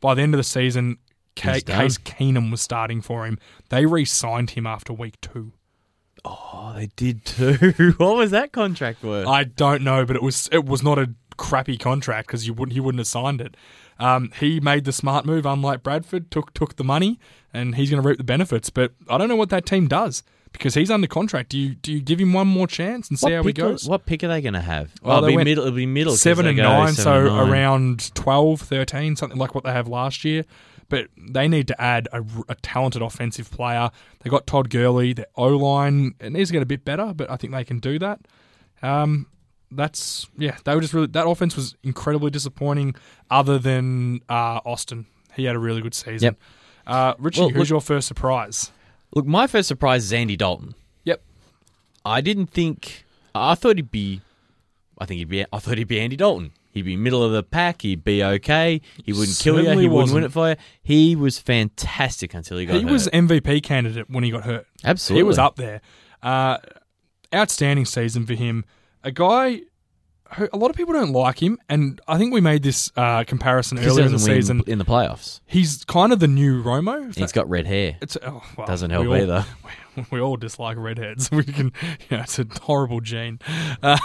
By the end of the season, K- Case Keenum was starting for him. They re-signed him after week two. Oh, they did too. What was that contract worth? I don't know, but it was it was not a crappy contract because you wouldn't he wouldn't have signed it. Um, he made the smart move, unlike Bradford, took took the money, and he's going to reap the benefits. But I don't know what that team does. because he's under contract. Do you do you give him one more chance and see what how he goes? Are, what pick are they going to have? Well, well it'll, be middle, it'll be middle. Seven and nine, seven so and nine. Around twelve, thirteen, something like what they have last year. But they need to add a, a talented offensive player. They got Todd Gurley, their O-line. It needs to get a bit better, but I think they can do that. Um, that's yeah. They were just really that offense was incredibly disappointing. Other than uh, Austin, he had a really good season. Yep. Uh, Richie, well, who's look, your first surprise? Look, my first surprise is Andy Dalton. Yep. I didn't think. I thought he'd be. I think he'd be. I thought he'd be Andy Dalton. He'd be middle of the pack. He'd be okay. He wouldn't Certainly kill you. He wasn't. wouldn't win it for you. He was fantastic until he got he hurt. He was M V P candidate when he got hurt. Absolutely. He was up there. Uh, outstanding season for him. A guy who a lot of people don't like him, and I think we made this uh, comparison earlier in the season. In the playoffs. He's kind of the new Romo. He's got red hair. It's oh, well, doesn't help we all, either. We, we all dislike redheads. We can, you know, it's a horrible gene. Um,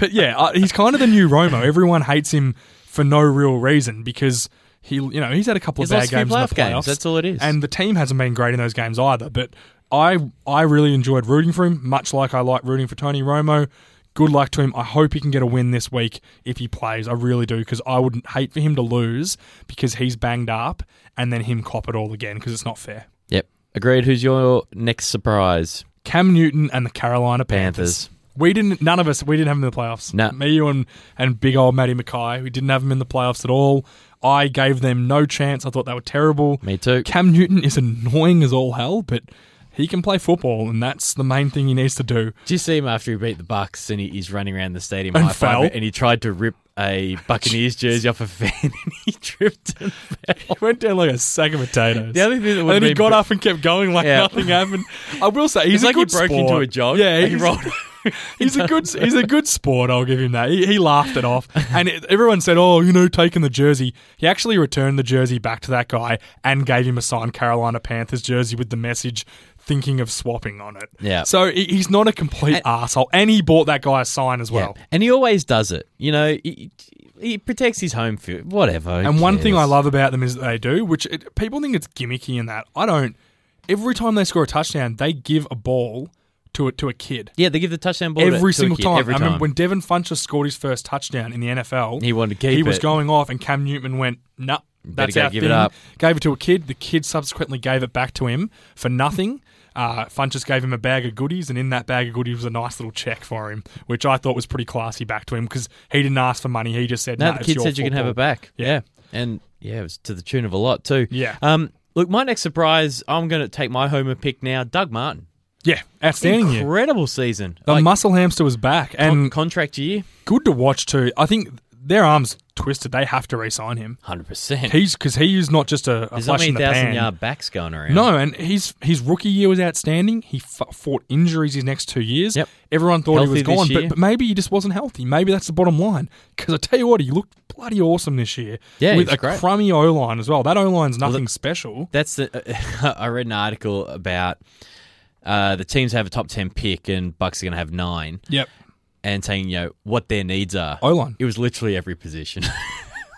but yeah, uh, he's kind of the new Romo. Everyone hates him for no real reason because he, you know, he's had a couple of he's bad games in the playoffs. Games, that's all it is. And the team hasn't been great in those games either. But I, I really enjoyed rooting for him, much like I like rooting for Tony Romo. Good luck to him. I hope he can get a win this week if he plays. I really do, because I would hate for him to lose because he's banged up and then him cop it all again because it's not fair. Yep. Agreed. Who's your next surprise? Cam Newton and the Carolina Panthers. Panthers. We didn't. None of us, we didn't have him in the playoffs. No. Nah. Me, you, and, and big old Matty Mackay. We didn't have him in the playoffs at all. I gave them no chance. I thought they were terrible. Me too. Cam Newton is annoying as all hell, but he can play football, and that's the main thing he needs to do. Did you see him after he beat the Bucks, and he, he's running around the stadium and fell, and he tried to rip a Buccaneers jersey off a fan, and he tripped and fell. He went down like a sack of potatoes. The other thing that would and then he got bro- up and kept going like yeah. nothing happened. I will say he's it's a like good sport. He broke into a jog. Yeah, he rolled. He's a good. He's a good sport. I'll give him that. He, he laughed it off, and it, everyone said, "Oh, you know, taking the jersey." He actually returned the jersey back to that guy and gave him a signed Carolina Panthers jersey with the message, thinking of swapping on it. Yeah. So he's not a complete and, arsehole. And he bought that guy a sign as well. Yeah. And he always does it. You know, he, he protects his home field, whatever. And one thing I love about them is that they do, which it, people think it's gimmicky and that. I don't. Every time they score a touchdown, they give a ball to a, to a kid. Yeah, they give the touchdown ball every to single a kid, time. Every time. I mean, when Devin Funchess scored his first touchdown in the N F L, he wanted to keep He it. was going off and Cam Newton went, nah, that's our give thing. It up. Gave it to a kid. The kid subsequently gave it back to him for nothing. Uh, Funchess gave him a bag of goodies, and in that bag of goodies was a nice little check for him, which I thought was pretty classy back to him because he didn't ask for money. He just said, no, nah, the kid said you football. can have it back. Yeah. yeah. And yeah, it was to the tune of a lot too. Yeah. Um, look, my next surprise, I'm going to take my homer pick now, Doug Martin. Yeah, outstanding year. Incredible season. The like, muscle hamster was back. And contract year. Good to watch too. I think their arms twisted. They have to re-sign him. one hundred percent. He's because he is not just a, a flash in the pan. There's not many thousand-yard backs going around. No, and his his rookie year was outstanding. He f- fought injuries his next two years. Yep. Everyone thought healthy he was gone, but, but maybe he just wasn't healthy. Maybe that's the bottom line. Because I tell you what, he looked bloody awesome this year. Yeah, with a great. crummy O-line as well. That O-line's nothing well, that, special. That's the. Uh, I read an article about uh, the teams have a top ten pick and Bucks are going to have nine. Yep. And saying, you know, what their needs are. O-line. It was literally every position.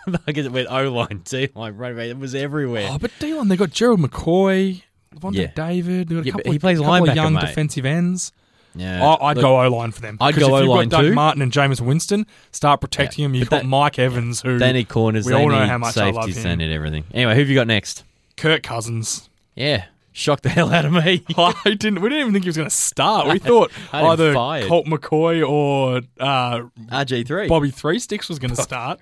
Like it went O-line, D-line, running back. It was everywhere. Oh, but D-line, they got Gerald McCoy, Levante yeah. David. They got a yeah, couple, he plays couple of young mate. defensive ends. Yeah, I, I'd Look, go O-line for them. I'd go O-line too. Because if you've got Doug too. Martin and Jameis Winston, start protecting yeah, him. You've got that, Mike Evans, who they need corners. We all they know need how much safeties, I love him. They need everything. Anyway, who have you got next? Kirk Cousins. Yeah. Shocked the hell out of me. I didn't. We didn't even think he was going to start. We thought either fired. Colt McCoy or uh, R G three. Bobby Three Sticks was going to start.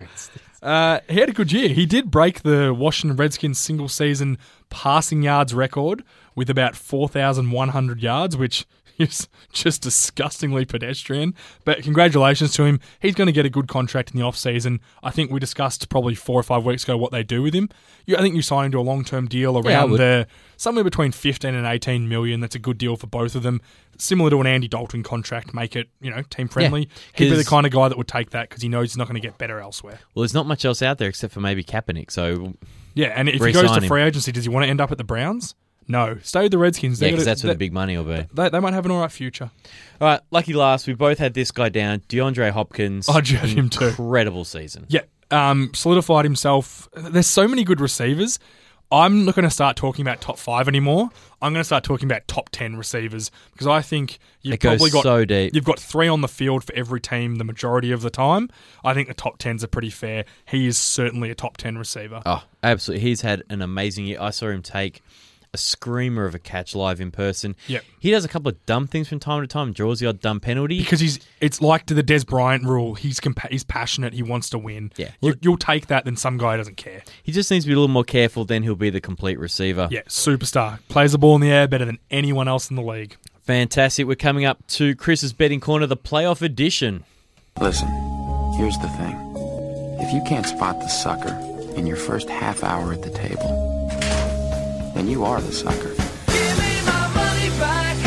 Uh, he had a good year. He did break the Washington Redskins single season passing yards record with about four thousand one hundred yards, which is just disgustingly pedestrian. But congratulations to him. He's going to get a good contract in the offseason. I think we discussed probably four or five weeks ago what they do with him. You, I think you sign him to a long-term deal around yeah, the somewhere between fifteen and eighteen million. That's a good deal for both of them. Similar to an Andy Dalton contract, make it, you know, team friendly. Yeah, he'd be the kind of guy that would take that because he knows he's not going to get better elsewhere. Well, there's not much else out there except for maybe Kaepernick. So yeah, and if he goes to free agency, does he want to end up at the Browns? No, stay with the Redskins. They're yeah, because that's where the big money will be. They, they might have an all right future. All right, lucky last, we both had this guy down, DeAndre Hopkins. I judged him too. Incredible season. Yeah, um, solidified himself. There's so many good receivers. I'm not going to start talking about top five anymore. I'm going to start talking about top ten receivers because I think you've probably got so deep. You've got three on the field for every team the majority of the time. I think the top tens are pretty fair. He is certainly a top ten receiver. Oh, absolutely. He's had an amazing year. I saw him take a screamer of a catch live in person. Yep. He does a couple of dumb things from time to time, draws the odd dumb penalty. Because he's it's like to the Des Bryant rule. He's compa- he's passionate. He wants to win. Yeah. You, you'll take that than some guy doesn't care. He just needs to be a little more careful, then he'll be the complete receiver. Yeah, superstar. Plays the ball in the air better than anyone else in the league. Fantastic. We're coming up to Chris's Betting Corner, the playoff edition. Listen, here's the thing. If you can't spot the sucker in your first half hour at the table, then you are the sucker. Give me my money back.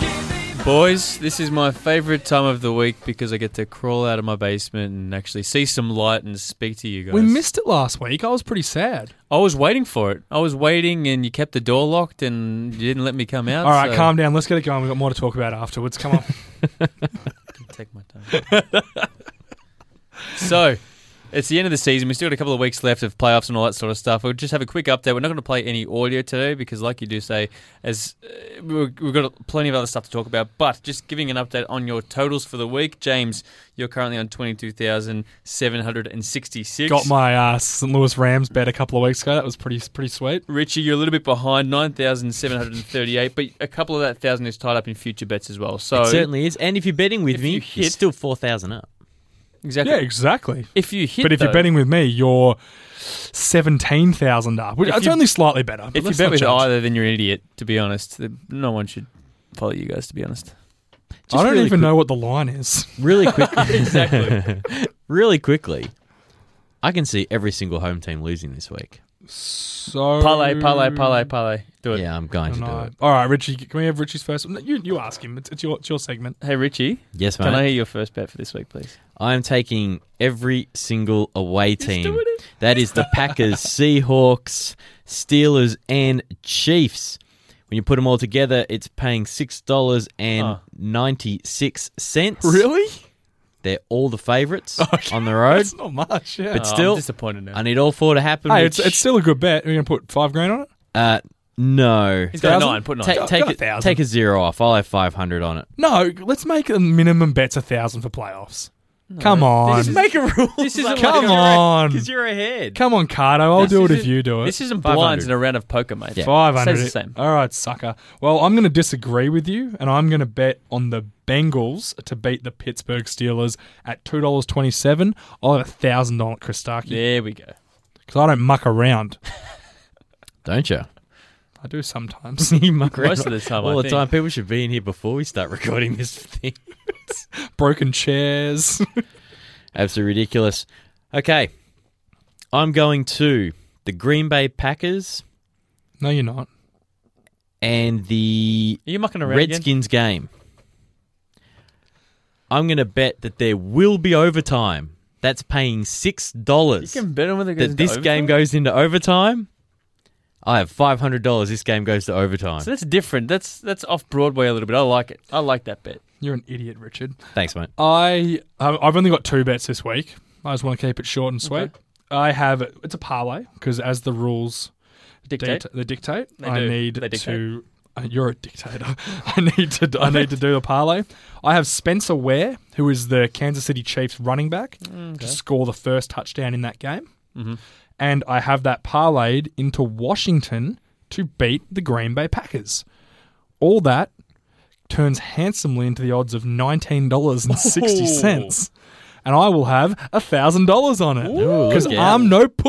Give me Boys, this is my favourite time of the week because I get to crawl out of my basement and actually see some light and speak to you guys. We missed it last week. I was pretty sad. I was waiting for it. I was waiting and you kept the door locked and you didn't let me come out. All right, so. Calm down. Let's get it going. We've got more to talk about afterwards. Come on. I can take my time. So... it's the end of the season. We've still got a couple of weeks left of playoffs and all that sort of stuff. We'll just have a quick update. We're not going to play any audio today because, like you do say, as uh, we've got plenty of other stuff to talk about. But just giving an update on your totals for the week. James, you're currently on twenty-two thousand seven hundred sixty-six. Got my uh, Saint Louis Rams bet a couple of weeks ago. That was pretty pretty sweet. Richie, you're a little bit behind, nine thousand seven hundred thirty-eight. But a couple of that thousand is tied up in future bets as well. So it certainly is. And if you're betting with me, you hit, you're still four thousand up. Exactly. Yeah, exactly. If you hit, but if though, you're betting with me, you're seventeen thousand up. It's only slightly better. If you bet with either, then you're an idiot. To be honest, no one should follow you guys. To be honest, Just I don't really even quick- know what the line is. Really quickly, exactly. Really quickly, I can see every single home team losing this week. So parlay, parlay, parlay, parlay. Do it. Yeah, I'm going to do it. All right, Richie. Can we have Richie's first? You you ask him. It's, it's your it's your segment. Hey, Richie. Yes, mate. Can I hear your first bet for this week, please? I am taking every single away team. That is the Packers, Seahawks, Steelers, and Chiefs. When you put them all together, it's paying six dollars and ninety six cents. Really? They're all the favourites okay, on the road. That's not much, yeah. But still, oh, I'm disappointed now. I need all four to happen. Hey, which, it's, it's still a good bet. Are you going to put five grand on it? Uh, no. He's got nine. Put nine. Ta- take, got a, take a zero off. I'll have five hundred on it. No, let's make a minimum bet's one thousand for playoffs. No, come on. Just make a rule. This isn't like, come on. Because you're ahead. Come on, Cardo. I'll this do it if you do it. This isn't blinds in a round of poker, mate. Yeah. five hundred. Stays the same. All right, sucker. Well, I'm going to disagree with you, and I'm going to bet on the Bengals to beat the Pittsburgh Steelers at two dollars and twenty-seven cents. I'll have one thousand dollars at Chris Starkey. There we go. Because I don't muck around. Don't you? I do sometimes. You muck around. Most of the time, All I the think. time. People should be in here before we start recording this thing. Broken chairs. Absolutely ridiculous. Okay. I'm going to the Green Bay Packers. No, you're not. And the Are you mucking around Redskins again? game. I'm going to bet that there will be overtime. That's paying six dollars. You can bet on whether it goes that into this overtime? game goes into overtime. I have five hundred dollars. This game goes to overtime. So that's different. That's that's off Broadway a little bit. I like it. I like that bet. You're an idiot, Richard. Thanks, mate. I, I've only got two bets this week. I just want to keep it short and sweet. Okay. I have, it's a parlay, because as the rules dictate, dictate, they dictate they I do. need they dictate. to, uh, you're a dictator. I need to I need to do the parlay. I have Spencer Ware, who is the Kansas City Chiefs running back, okay. to score the first touchdown in that game. Mm-hmm. And I have that parlayed into Washington to beat the Green Bay Packers. All that turns handsomely into the odds of nineteen dollars and sixty cents. Oh. And I will have one thousand dollars on it. Because I'm no p***.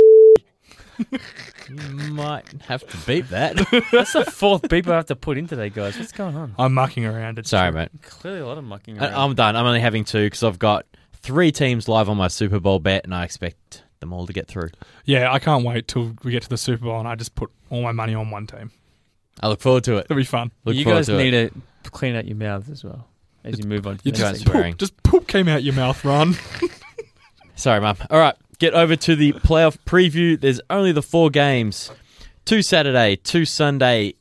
You might have to beep that. That's the fourth beep I have to put in today, guys. What's going on? I'm mucking around. It's Sorry, true. mate. Clearly a lot of mucking around. I, I'm done. I'm only having two because I've got three teams live on my Super Bowl bet and I expect them all to get through. Yeah, I can't wait till we get to the Super Bowl and I just put all my money on one team. I look forward to it. It'll be fun. Look you guys to need it. a... Clean out your mouth as well as you move on to the next thing. Just poop came out your mouth, Ron. Sorry, Mum. All right, get over to the playoff preview. There's only the four games. Two Saturday, two Sunday.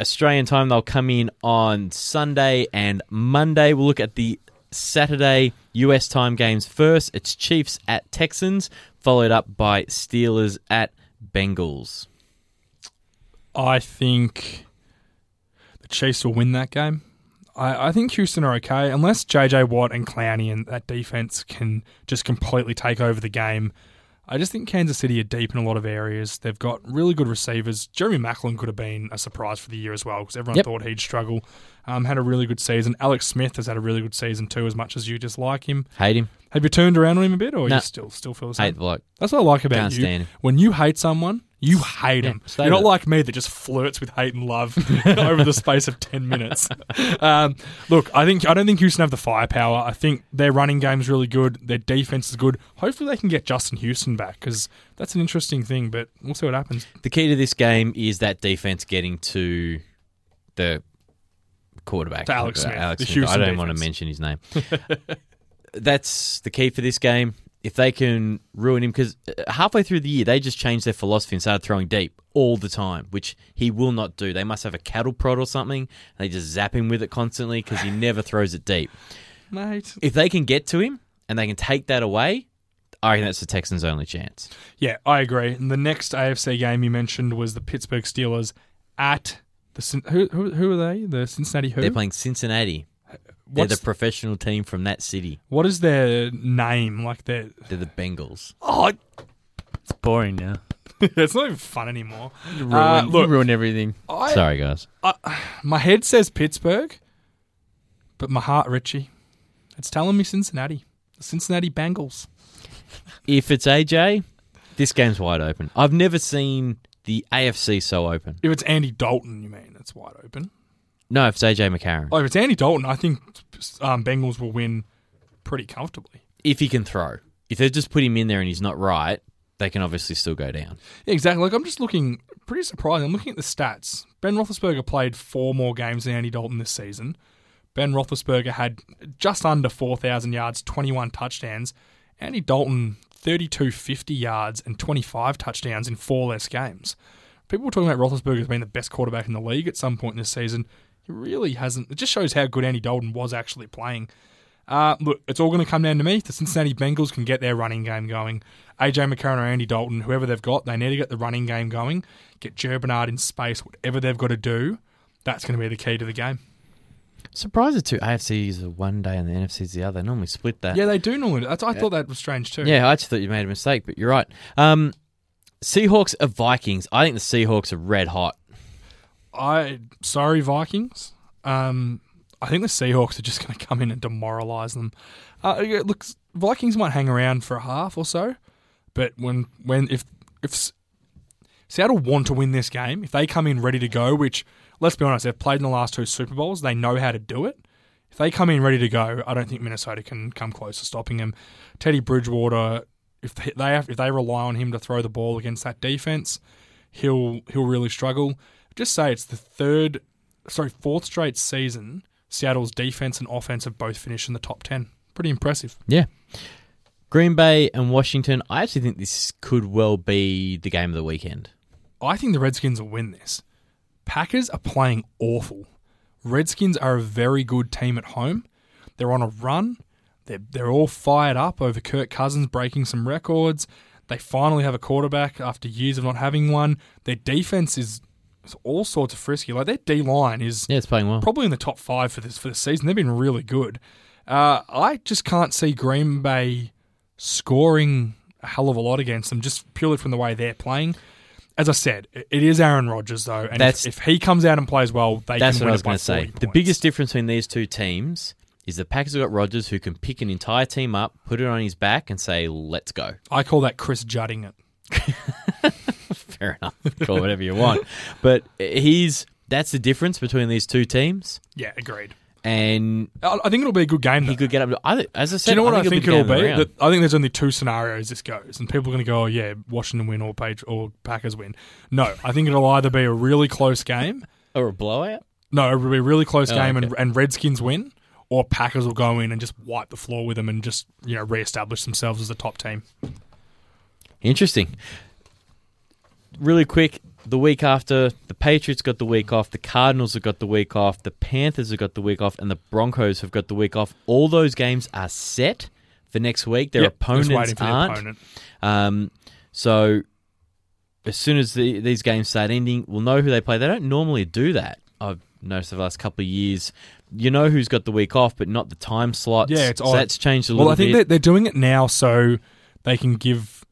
Australian time, they'll come in on Sunday and Monday. We'll look at the Saturday U S time games first. It's Chiefs at Texans, followed up by Steelers at Bengals. I think the Chiefs will win that game. I, I think Houston are okay, unless J J Watt and Clowney and that defense can just completely take over the game. I just think Kansas City are deep in a lot of areas. They've got really good receivers. Jeremy Maclin could have been a surprise for the year as well because everyone yep. thought he'd struggle. Um, had a really good season. Alex Smith has had a really good season too, as much as you dislike him. Hate him. Have you turned around on him a bit, or no. you still still feel the same? Hate the bloke. That's what I like about Can't you. Stand him. When you hate someone, you hate yeah, him. You're not it. like me that just flirts with hate and love over the space of ten minutes. Um, look, I think I don't think Houston have the firepower. I think their running game's really good. Their defense is good. Hopefully, they can get Justin Houston back because that's an interesting thing. But we'll see what happens. The key to this game is that defense getting to the quarterback, to Alex Smith. Alex Smith. I don't defense. want to mention his name. That's the key for this game. If they can ruin him, because halfway through the year, they just changed their philosophy and started throwing deep all the time, which he will not do. They must have a cattle prod or something. They just zap him with it constantly because he never throws it deep. Mate. If they can get to him and they can take that away, I reckon that's the Texans' only chance. Yeah, I agree. And the next A F C game you mentioned was the Pittsburgh Steelers at the... Who, who, who are they? The Cincinnati who? They're playing Cincinnati. What's They're the professional team from that city. What is their name? Like their... They're the Bengals. Oh, I... It's boring now. It's not even fun anymore. You ruin, uh, look, you ruin everything. I, Sorry, guys. I, my head says Pittsburgh, but my heart, Richie, it's telling me Cincinnati. The Cincinnati Bengals. If it's A J, this game's wide open. I've never seen the A F C so open. If it's Andy Dalton, you mean, it's wide open. No, if it's A J. McCarron. Oh, if it's Andy Dalton, I think um, Bengals will win pretty comfortably. If he can throw. If they just put him in there and he's not right, they can obviously still go down. Yeah, exactly. Like, I'm just looking, pretty surprising. I'm looking at the stats. Ben Roethlisberger played four more games than Andy Dalton this season. Ben Roethlisberger had just under four thousand yards, twenty-one touchdowns. Andy Dalton, thirty-two fifty yards and twenty-five touchdowns in four less games. People were talking about Roethlisberger as being the best quarterback in the league at some point in this season. He really hasn't. It just shows how good Andy Dalton was actually playing. Uh, look, it's all going to come down to me. If the Cincinnati Bengals can get their running game going, A J McCarron or Andy Dalton, whoever they've got, they need to get the running game going, get Jer Bernard in space, whatever they've got to do, that's going to be the key to the game. Surprised the two A F Cs are one day and the N F Cs the other. They normally split that. Yeah, they do normally. That's, I yeah. thought that was strange too. Yeah, I just thought you made a mistake, but you're right. Um, Seahawks are Vikings. I think the Seahawks are red hot. I sorry, Vikings. Um, I think the Seahawks are just going to come in and demoralise them. Uh, look, Vikings might hang around for a half or so, but when when if if Seattle want to win this game, if they come in ready to go, which let's be honest, they've played in the last two Super Bowls, they know how to do it. If they come in ready to go, I don't think Minnesota can come close to stopping them. Teddy Bridgewater, if they, they have, if they rely on him to throw the ball against that defense, he'll he'll really struggle. Just say it's the third, sorry, fourth straight season Seattle's defense and offense have both finished in the top ten. Pretty impressive. Yeah. Green Bay and Washington, I actually think this could well be the game of the weekend. I think the Redskins will win this. Packers are playing awful. Redskins are a very good team at home. They're on a run. They're, they're all fired up over Kirk Cousins breaking some records. They finally have a quarterback after years of not having one. Their defense is... It's all sorts of frisky. Like, their D-line is yeah, it's playing well. Probably in the top five for this for the season. They've been really good. Uh, I just can't see Green Bay scoring a hell of a lot against them, just purely from the way they're playing. As I said, it is Aaron Rodgers, though. And that's, if, if he comes out and plays well, they that's can win it by forty points. That's what I was going to say. The biggest difference between these two teams is the Packers have got Rodgers, who can pick an entire team up, put it on his back, and say, let's go. I call that Chris Judding it. Fair enough. Call whatever you want. But he's that's the difference between these two teams. Yeah, agreed. And I think it'll be a good game. Though. He could get up to, I, as I said, do you know what I think, I think it'll be? That I think there's only two scenarios this goes, and people are going to go, oh, yeah, Washington win or, Page, or Packers win. No, I think it'll either be a really close game. Or a blowout? No, it'll be a really close oh, game okay. and, and Redskins win, or Packers will go in and just wipe the floor with them and just you know reestablish themselves as the top team. Interesting. Really quick, the week after, the Patriots got the week off, the Cardinals have got the week off, the Panthers have got the week off, and the Broncos have got the week off. All those games are set for next week. Their yep, opponents aren't. Opponent. Um, so as soon as the, these games start ending, we'll know who they play. They don't normally do that. I've noticed over the last couple of years, you know who's got the week off, but not the time slots. Yeah, it's so odd. That's changed a little bit. Well, I think bit. They're doing it now so they can give...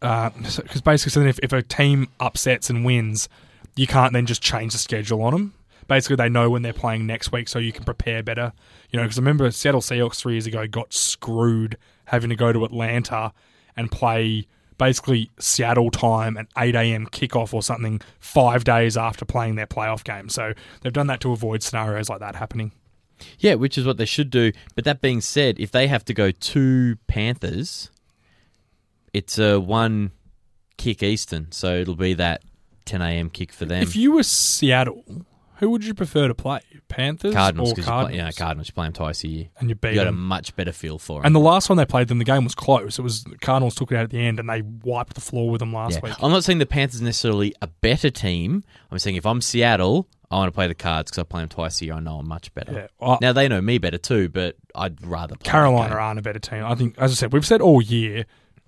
Because uh, basically, so if, if a team upsets and wins, you can't then just change the schedule on them. Basically, they know when they're playing next week, so you can prepare better. You know, because I remember Seattle Seahawks three years ago got screwed having to go to Atlanta and play basically Seattle time at eight a.m. kickoff or something five days after playing their playoff game. So they've done that to avoid scenarios like that happening. Yeah, which is what they should do. But that being said, if they have to go to Panthers, it's a one kick Eastern, so it'll be that ten a.m. kick for them. If you were Seattle, who would you prefer to play? Panthers Cardinals, or Cardinals? You play, yeah, Cardinals. You play them twice a year. And you beat you got them. A much better feel for them. And the last one they played them, the game was close. It was the Cardinals took it out at the end and they wiped the floor with them last yeah. week. I'm not saying the Panthers necessarily a better team. I'm saying if I'm Seattle, I want to play the Cards because I play them twice a year. I know I'm much better. Yeah, well, now, they know me better too, but I'd rather play Carolina aren't a better team. I think, as I said, we've said all year,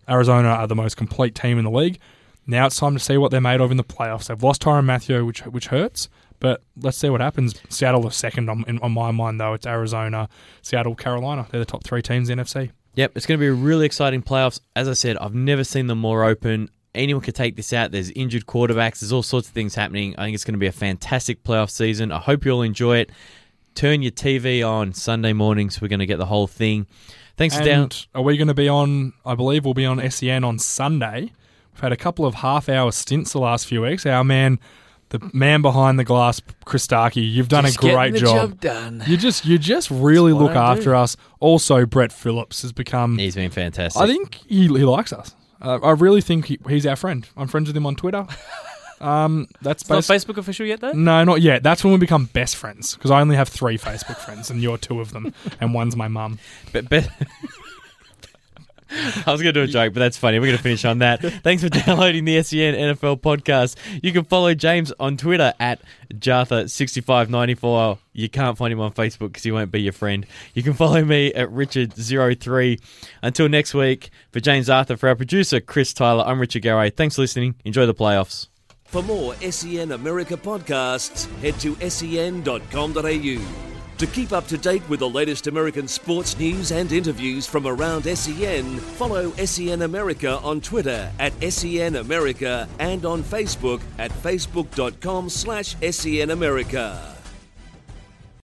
Arizona are the most complete team in the league. Now it's time to see what they're made of in the playoffs. They've lost Tyrann Mathieu, which which hurts. But let's see what happens. Seattle is second on, in, on my mind, though. It's Arizona, Seattle, Carolina. They're the top three teams in the N F C. Yep, it's going to be a really exciting playoffs. As I said, I've never seen them more open. Anyone could take this out. There's injured quarterbacks. There's all sorts of things happening. I think it's going to be a fantastic playoff season. I hope you all enjoy it. Turn your T V on Sunday mornings. We're going to get the whole thing. Thanks for down. Are we going to be on, I believe we'll be on S E N on Sunday. We've had a couple of half-hour stints the last few weeks. Our man... The man behind the glass, Chris Starkey, you've done just a great the job. job done. You just, you just really look I after do. us. Also, Brett Phillips has become. He's been fantastic. I think he, he likes us. Uh, I really think he, he's our friend. I'm friends with him on Twitter. Um, that's it's bas- not Facebook official yet, though. No, not yet. That's when we become best friends because I only have three Facebook friends, and you're two of them, and one's my mum. But. Be- I was going to do a joke, but that's funny. We're going to finish on that. Thanks for downloading the S E N N F L podcast. You can follow James on Twitter at Jartha six five nine four. You can't find him on Facebook because he won't be your friend. You can follow me at Richard zero three. Until next week, for James Arthur, for our producer, Chris Tyler, I'm Richard Garraway. Thanks for listening. Enjoy the playoffs. For more S E N America podcasts, head to S E N dot com dot A U. To keep up to date with the latest American sports news and interviews from around S E N, follow S E N America on Twitter at S E N America and on Facebook at facebook dot com slash S E N America.